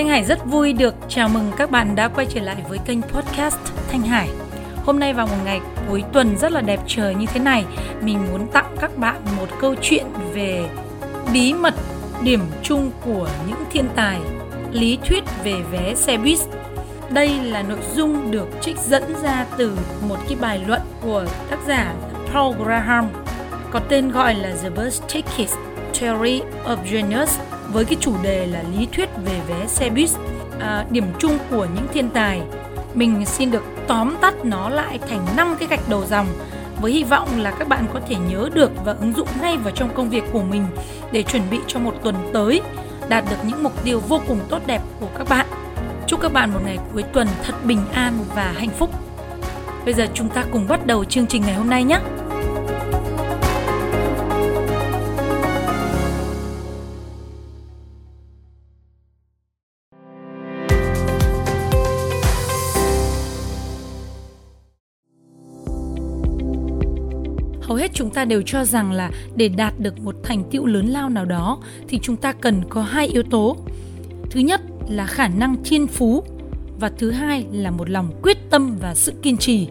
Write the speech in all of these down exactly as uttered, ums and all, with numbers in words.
Thanh Hải rất vui được chào mừng các bạn đã quay trở lại với kênh podcast Thanh Hải. Hôm nay vào một ngày cuối tuần rất là đẹp trời như thế này, mình muốn tặng các bạn một câu chuyện về bí mật, điểm chung của những thiên tài, lý thuyết về vé xe buýt. Đây là nội dung được trích dẫn ra từ một cái bài luận của tác giả Paul Graham có tên gọi là The Burst Ticket Theory of Genius với cái chủ đề là lý thuyết về vé xe buýt, à, điểm chung của những thiên tài. Mình xin được tóm tắt nó lại thành năm cái gạch đầu dòng với hy vọng là các bạn có thể nhớ được và ứng dụng ngay vào trong công việc của mình để chuẩn bị cho một tuần tới đạt được những mục tiêu vô cùng tốt đẹp của các bạn. Chúc các bạn một ngày cuối tuần thật bình an và hạnh phúc. Bây giờ chúng ta cùng bắt đầu chương trình ngày hôm nay nhé. Hầu hết chúng ta đều cho rằng là để đạt được một thành tựu lớn lao nào đó thì chúng ta cần có hai yếu tố. Thứ nhất là khả năng thiên phú và thứ hai là một lòng quyết tâm và sự kiên trì.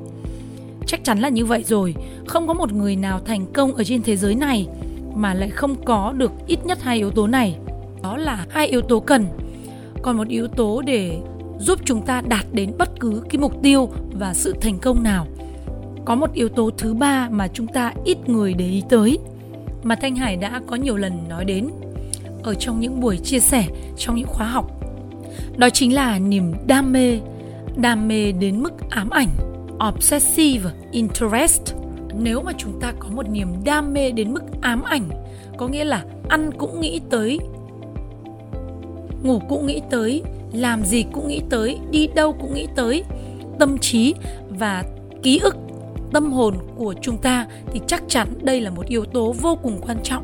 Chắc chắn là như vậy rồi, không có một người nào thành công ở trên thế giới này mà lại không có được ít nhất hai yếu tố này. Đó là hai yếu tố cần. Còn một yếu tố để giúp chúng ta đạt đến bất cứ cái mục tiêu và sự thành công nào. Có một yếu tố thứ ba mà chúng ta ít người để ý tới, mà Thanh Hải đã có nhiều lần nói đến ở trong những buổi chia sẻ, trong những khóa học. Đó chính là niềm đam mê, đam mê đến mức ám ảnh, obsessive interest. Nếu mà chúng ta có một niềm đam mê đến mức ám ảnh, có nghĩa là ăn cũng nghĩ tới, ngủ cũng nghĩ tới, làm gì cũng nghĩ tới, đi đâu cũng nghĩ tới, tâm trí và ký ức, tâm hồn của chúng ta thì chắc chắn đây là một yếu tố vô cùng quan trọng,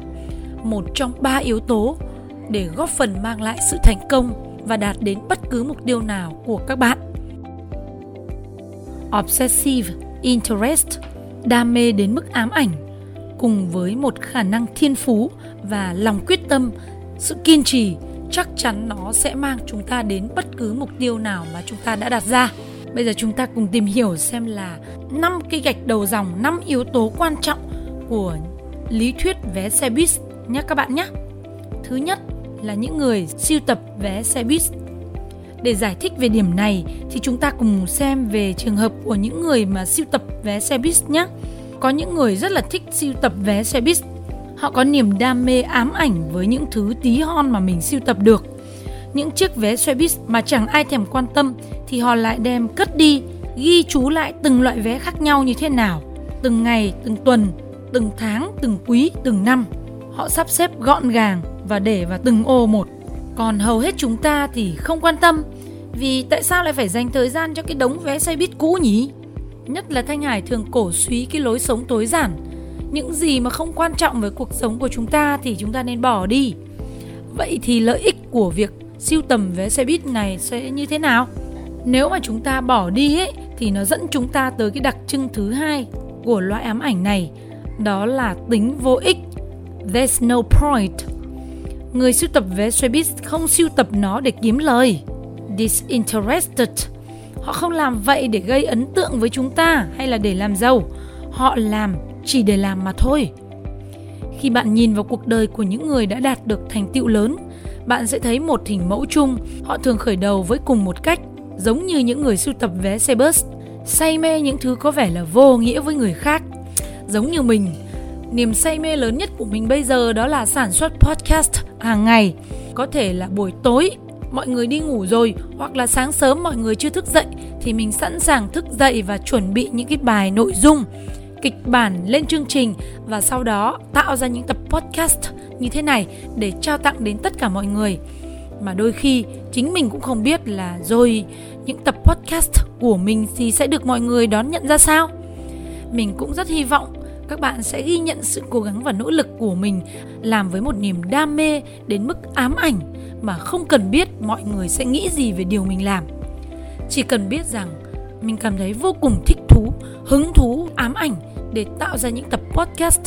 một trong ba yếu tố để góp phần mang lại sự thành công và đạt đến bất cứ mục tiêu nào của các bạn. Obsessive interest, đam mê đến mức ám ảnh, cùng với một khả năng thiên phú và lòng quyết tâm, sự kiên trì, chắc chắn nó sẽ mang chúng ta đến bất cứ mục tiêu nào mà chúng ta đã đặt ra. Bây giờ chúng ta cùng tìm hiểu xem là năm cái gạch đầu dòng, năm yếu tố quan trọng của lý thuyết vé xe buýt nhé các bạn nhé. Thứ nhất là những người sưu tập vé xe buýt. Để giải thích về điểm này thì chúng ta cùng xem về trường hợp của những người mà sưu tập vé xe buýt nhé. Có những người rất là thích sưu tập vé xe buýt. Họ có niềm đam mê ám ảnh với những thứ tí hon mà mình sưu tập được. Những chiếc vé xe buýt mà chẳng ai thèm quan tâm thì họ lại đem cất đi, ghi chú lại từng loại vé khác nhau như thế nào, từng ngày, từng tuần, từng tháng, từng quý, từng năm. Họ sắp xếp gọn gàng và để vào từng ô một. Còn hầu hết chúng ta thì không quan tâm, vì tại sao lại phải dành thời gian cho cái đống vé xe buýt cũ nhỉ? Nhất là Thanh Hải thường cổ suý cái lối sống tối giản. Những gì mà không quan trọng với cuộc sống của chúng ta thì chúng ta nên bỏ đi. Vậy thì lợi ích của việc sưu tầm vé xe buýt này sẽ như thế nào? Nếu mà chúng ta bỏ đi ấy, thì nó dẫn chúng ta tới cái đặc trưng thứ hai của loại ám ảnh này, đó là tính vô ích. There's no point. Người sưu tập vé xe buýt không sưu tập nó để kiếm lời. Disinterested. Họ không làm vậy để gây ấn tượng với chúng ta hay là để làm giàu. Họ làm chỉ để làm mà thôi. Khi bạn nhìn vào cuộc đời của những người đã đạt được thành tựu lớn, bạn sẽ thấy một hình mẫu chung. Họ thường khởi đầu với cùng một cách, giống như những người sưu tập vé xe bus, say mê những thứ có vẻ là vô nghĩa với người khác. Giống như mình, niềm say mê lớn nhất của mình bây giờ đó là sản xuất podcast hàng ngày. Có thể là buổi tối mọi người đi ngủ rồi, hoặc là sáng sớm mọi người chưa thức dậy, thì mình sẵn sàng thức dậy và chuẩn bị những cái bài nội dung, kịch bản lên chương trình, và sau đó tạo ra những tập podcast như thế này để trao tặng đến tất cả mọi người. Mà đôi khi chính mình cũng không biết là rồi những tập podcast của mình thì sẽ được mọi người đón nhận ra sao. Mình cũng rất hy vọng các bạn sẽ ghi nhận sự cố gắng và nỗ lực của mình, làm với một niềm đam mê đến mức ám ảnh mà không cần biết mọi người sẽ nghĩ gì về điều mình làm. Chỉ cần biết rằng mình cảm thấy vô cùng thích thú, hứng thú, ám ảnh để tạo ra những tập podcast.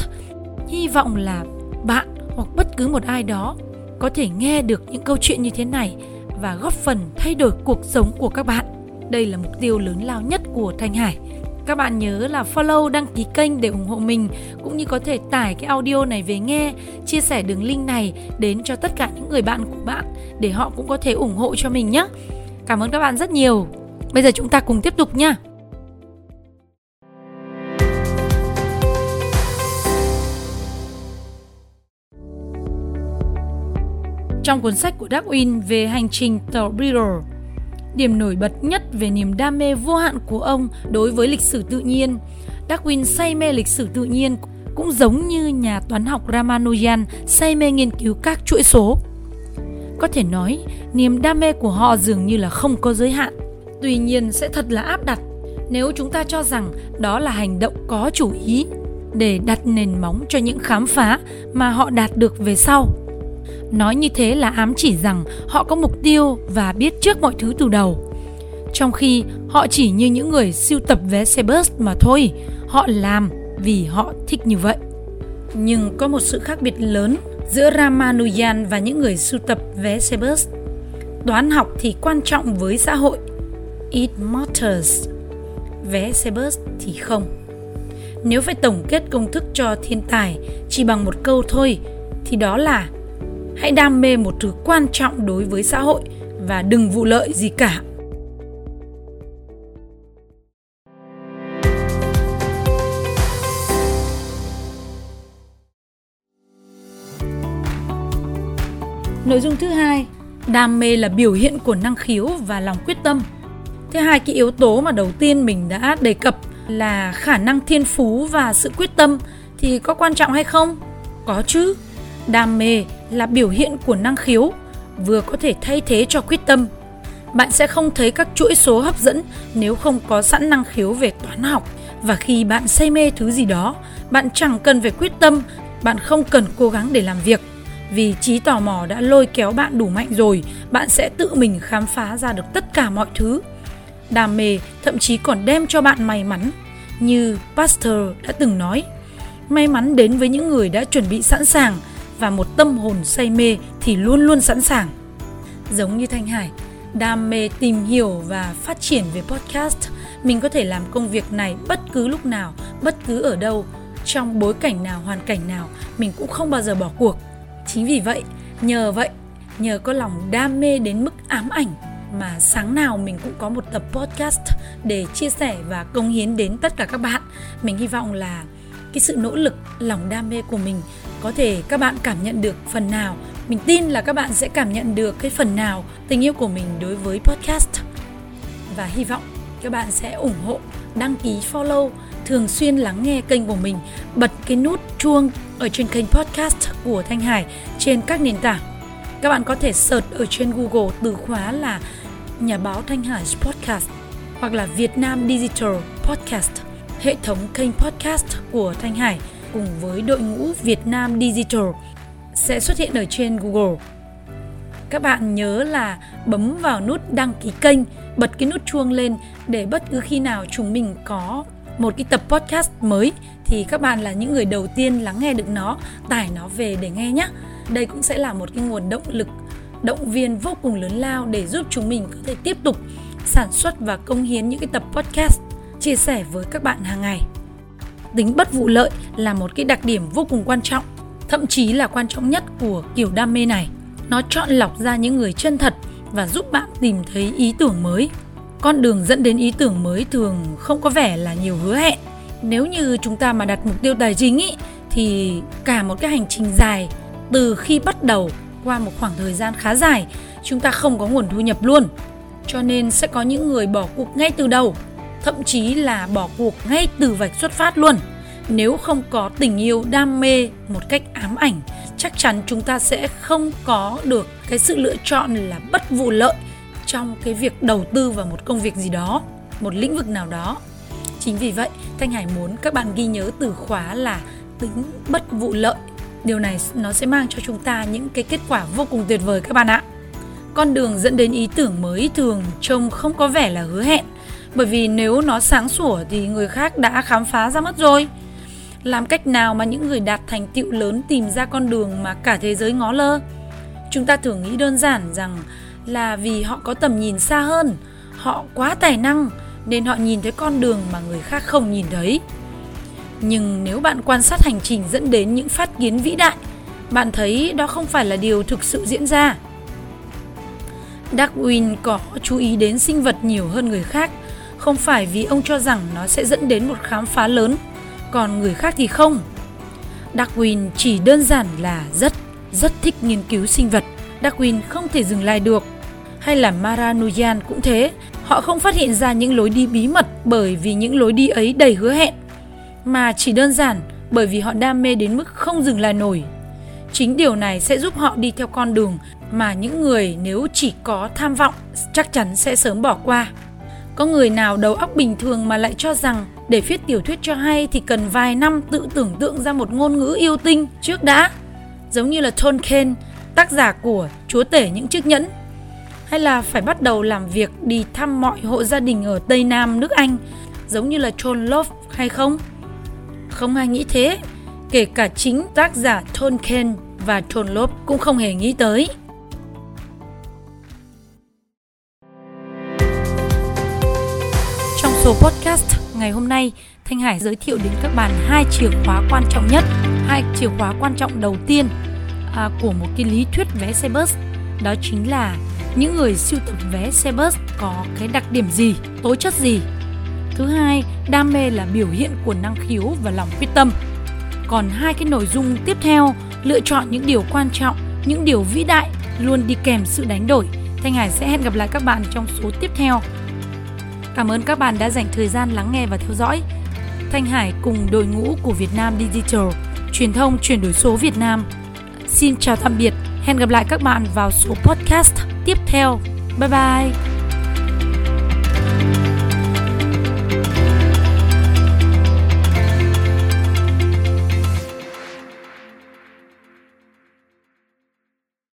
Hy vọng là bạn hoặc bất cứ một ai đó có thể nghe được những câu chuyện như thế này và góp phần thay đổi cuộc sống của các bạn. Đây là mục tiêu lớn lao nhất của Thanh Hải. Các bạn nhớ là follow, đăng ký kênh để ủng hộ mình, cũng như có thể tải cái audio này về nghe, chia sẻ đường link này đến cho tất cả những người bạn của bạn để họ cũng có thể ủng hộ cho mình nhé. Cảm ơn các bạn rất nhiều. Bây giờ chúng ta cùng tiếp tục nha. Trong cuốn sách của Darwin về hành trình tàu Beagle, điểm nổi bật nhất về niềm đam mê vô hạn của ông đối với lịch sử tự nhiên. Darwin say mê lịch sử tự nhiên cũng giống như nhà toán học Ramanujan say mê nghiên cứu các chuỗi số. Có thể nói, niềm đam mê của họ dường như là không có giới hạn. Tuy nhiên sẽ thật là áp đặt nếu chúng ta cho rằng đó là hành động có chủ ý để đặt nền móng cho những khám phá mà họ đạt được về sau. Nói như thế là ám chỉ rằng họ có mục tiêu và biết trước mọi thứ từ đầu. Trong khi họ chỉ như những người sưu tập vé xe bus mà thôi, họ làm vì họ thích như vậy. Nhưng có một sự khác biệt lớn giữa Ramanujan và những người sưu tập vé xe bus. Toán học thì quan trọng với xã hội. It matters. Vé xe bus thì không. Nếu phải tổng kết công thức cho thiên tài chỉ bằng một câu thôi, thì đó là: hãy đam mê một thứ quan trọng đối với xã hội và đừng vụ lợi gì cả. Nội dung thứ hai, đam mê là biểu hiện của năng khiếu và lòng quyết tâm. Thế hai cái yếu tố mà đầu tiên mình đã đề cập là khả năng thiên phú và sự quyết tâm thì có quan trọng hay không? Có chứ. Đam mê là biểu hiện của năng khiếu, vừa có thể thay thế cho quyết tâm. Bạn sẽ không thấy các chuỗi số hấp dẫn nếu không có sẵn năng khiếu về toán học. Và khi bạn say mê thứ gì đó, bạn chẳng cần phải quyết tâm, bạn không cần cố gắng để làm việc. Vì trí tò mò đã lôi kéo bạn đủ mạnh rồi, bạn sẽ tự mình khám phá ra được tất cả mọi thứ. Đam mê thậm chí còn đem cho bạn may mắn. Như Pasteur đã từng nói, may mắn đến với những người đã chuẩn bị sẵn sàng, và một tâm hồn say mê thì luôn luôn sẵn sàng. Giống như Thanh Hải, đam mê tìm hiểu và phát triển về podcast, mình có thể làm công việc này bất cứ lúc nào, bất cứ ở đâu, trong bối cảnh nào, hoàn cảnh nào, mình cũng không bao giờ bỏ cuộc. Chính vì vậy, nhờ vậy, nhờ có lòng đam mê đến mức ám ảnh mà sáng nào mình cũng có một tập podcast để chia sẻ và cống hiến đến tất cả các bạn. Mình hy vọng là cái sự nỗ lực, lòng đam mê của mình có thể các bạn cảm nhận được phần nào. Mình tin là các bạn sẽ cảm nhận được cái phần nào tình yêu của mình đối với podcast. Và hy vọng các bạn sẽ ủng hộ, đăng ký, follow, thường xuyên lắng nghe kênh của mình, bật cái nút chuông ở trên kênh podcast của Thanh Hải trên các nền tảng. Các bạn có thể search ở trên Google từ khóa là Nhà báo Thanh Hải Podcast hoặc là Việt Nam Digital Podcast. Hệ thống kênh podcast của Thanh Hải cùng với đội ngũ Việt Nam Digital sẽ xuất hiện ở trên Google. Các bạn nhớ là bấm vào nút đăng ký kênh, bật cái nút chuông lên để bất cứ khi nào chúng mình có một cái tập podcast mới thì các bạn là những người đầu tiên lắng nghe được nó, tải nó về để nghe nhé. Đây cũng sẽ là một cái nguồn động lực, động viên vô cùng lớn lao để giúp chúng mình có thể tiếp tục sản xuất và cống hiến những cái tập podcast chia sẻ với các bạn hàng ngày. Tính bất vụ lợi là một cái đặc điểm vô cùng quan trọng, thậm chí là quan trọng nhất của kiểu đam mê này. Nó chọn lọc ra những người chân thật và giúp bạn tìm thấy ý tưởng mới. Con đường dẫn đến ý tưởng mới thường không có vẻ là nhiều hứa hẹn. Nếu như chúng ta mà đặt mục tiêu tài chính ý, thì cả một cái hành trình dài từ khi bắt đầu qua một khoảng thời gian khá dài, chúng ta không có nguồn thu nhập luôn. Cho nên sẽ có những người bỏ cuộc ngay từ đầu, thậm chí là bỏ cuộc ngay từ vạch xuất phát luôn. Nếu không có tình yêu đam mê một cách ám ảnh, chắc chắn chúng ta sẽ không có được cái sự lựa chọn là bất vụ lợi trong cái việc đầu tư vào một công việc gì đó, một lĩnh vực nào đó. Chính vì vậy, Thanh Hải muốn các bạn ghi nhớ từ khóa là tính bất vụ lợi. Điều này nó sẽ mang cho chúng ta những cái kết quả vô cùng tuyệt vời các bạn ạ. Con đường dẫn đến ý tưởng mới thường trông không có vẻ là hứa hẹn, bởi vì nếu nó sáng sủa thì người khác đã khám phá ra mất rồi. Làm cách nào mà những người đạt thành tựu lớn tìm ra con đường mà cả thế giới ngó lơ? Chúng ta thường nghĩ đơn giản rằng là vì họ có tầm nhìn xa hơn, họ quá tài năng nên họ nhìn thấy con đường mà người khác không nhìn thấy. Nhưng nếu bạn quan sát hành trình dẫn đến những phát kiến vĩ đại, bạn thấy đó không phải là điều thực sự diễn ra. Darwin có chú ý đến sinh vật nhiều hơn người khác, không phải vì ông cho rằng nó sẽ dẫn đến một khám phá lớn, còn người khác thì không. Darwin chỉ đơn giản là rất, rất thích nghiên cứu sinh vật. Darwin không thể dừng lại được. Hay là Ramanujan cũng thế, họ không phát hiện ra những lối đi bí mật bởi vì những lối đi ấy đầy hứa hẹn, mà chỉ đơn giản bởi vì họ đam mê đến mức không dừng lại nổi. Chính điều này sẽ giúp họ đi theo con đường mà những người nếu chỉ có tham vọng chắc chắn sẽ sớm bỏ qua. Có người nào đầu óc bình thường mà lại cho rằng để viết tiểu thuyết cho hay thì cần vài năm tự tưởng tượng ra một ngôn ngữ yêu tinh trước đã, giống như là Tom Kane, tác giả của Chúa Tể Những Chiếc Nhẫn, hay là phải bắt đầu làm việc đi thăm mọi hộ gia đình ở Tây Nam nước Anh, giống như là Trollope hay không? Không ai nghĩ thế, kể cả chính tác giả Tom Kane và Trollope cũng không hề nghĩ tới. Trong số podcast ngày hôm nay, Thanh Hải giới thiệu đến các bạn hai chìa khóa quan trọng nhất, hai chìa khóa quan trọng đầu tiên à, của một cái lý thuyết vé xe bus, đó chính là những người sưu tập vé xe bus có cái đặc điểm gì, tố chất gì. Thứ hai, đam mê là biểu hiện của năng khiếu và lòng quyết tâm. Còn hai cái nội dung tiếp theo, lựa chọn những điều quan trọng, những điều vĩ đại luôn đi kèm sự đánh đổi. Thanh Hải sẽ hẹn gặp lại các bạn trong số tiếp theo. Cảm ơn các bạn đã dành thời gian lắng nghe và theo dõi. Thanh Hải cùng đội ngũ của Việt Nam Digital, truyền thông chuyển đổi số Việt Nam. Xin chào tạm biệt, hẹn gặp lại các bạn vào số podcast tiếp theo. Bye bye!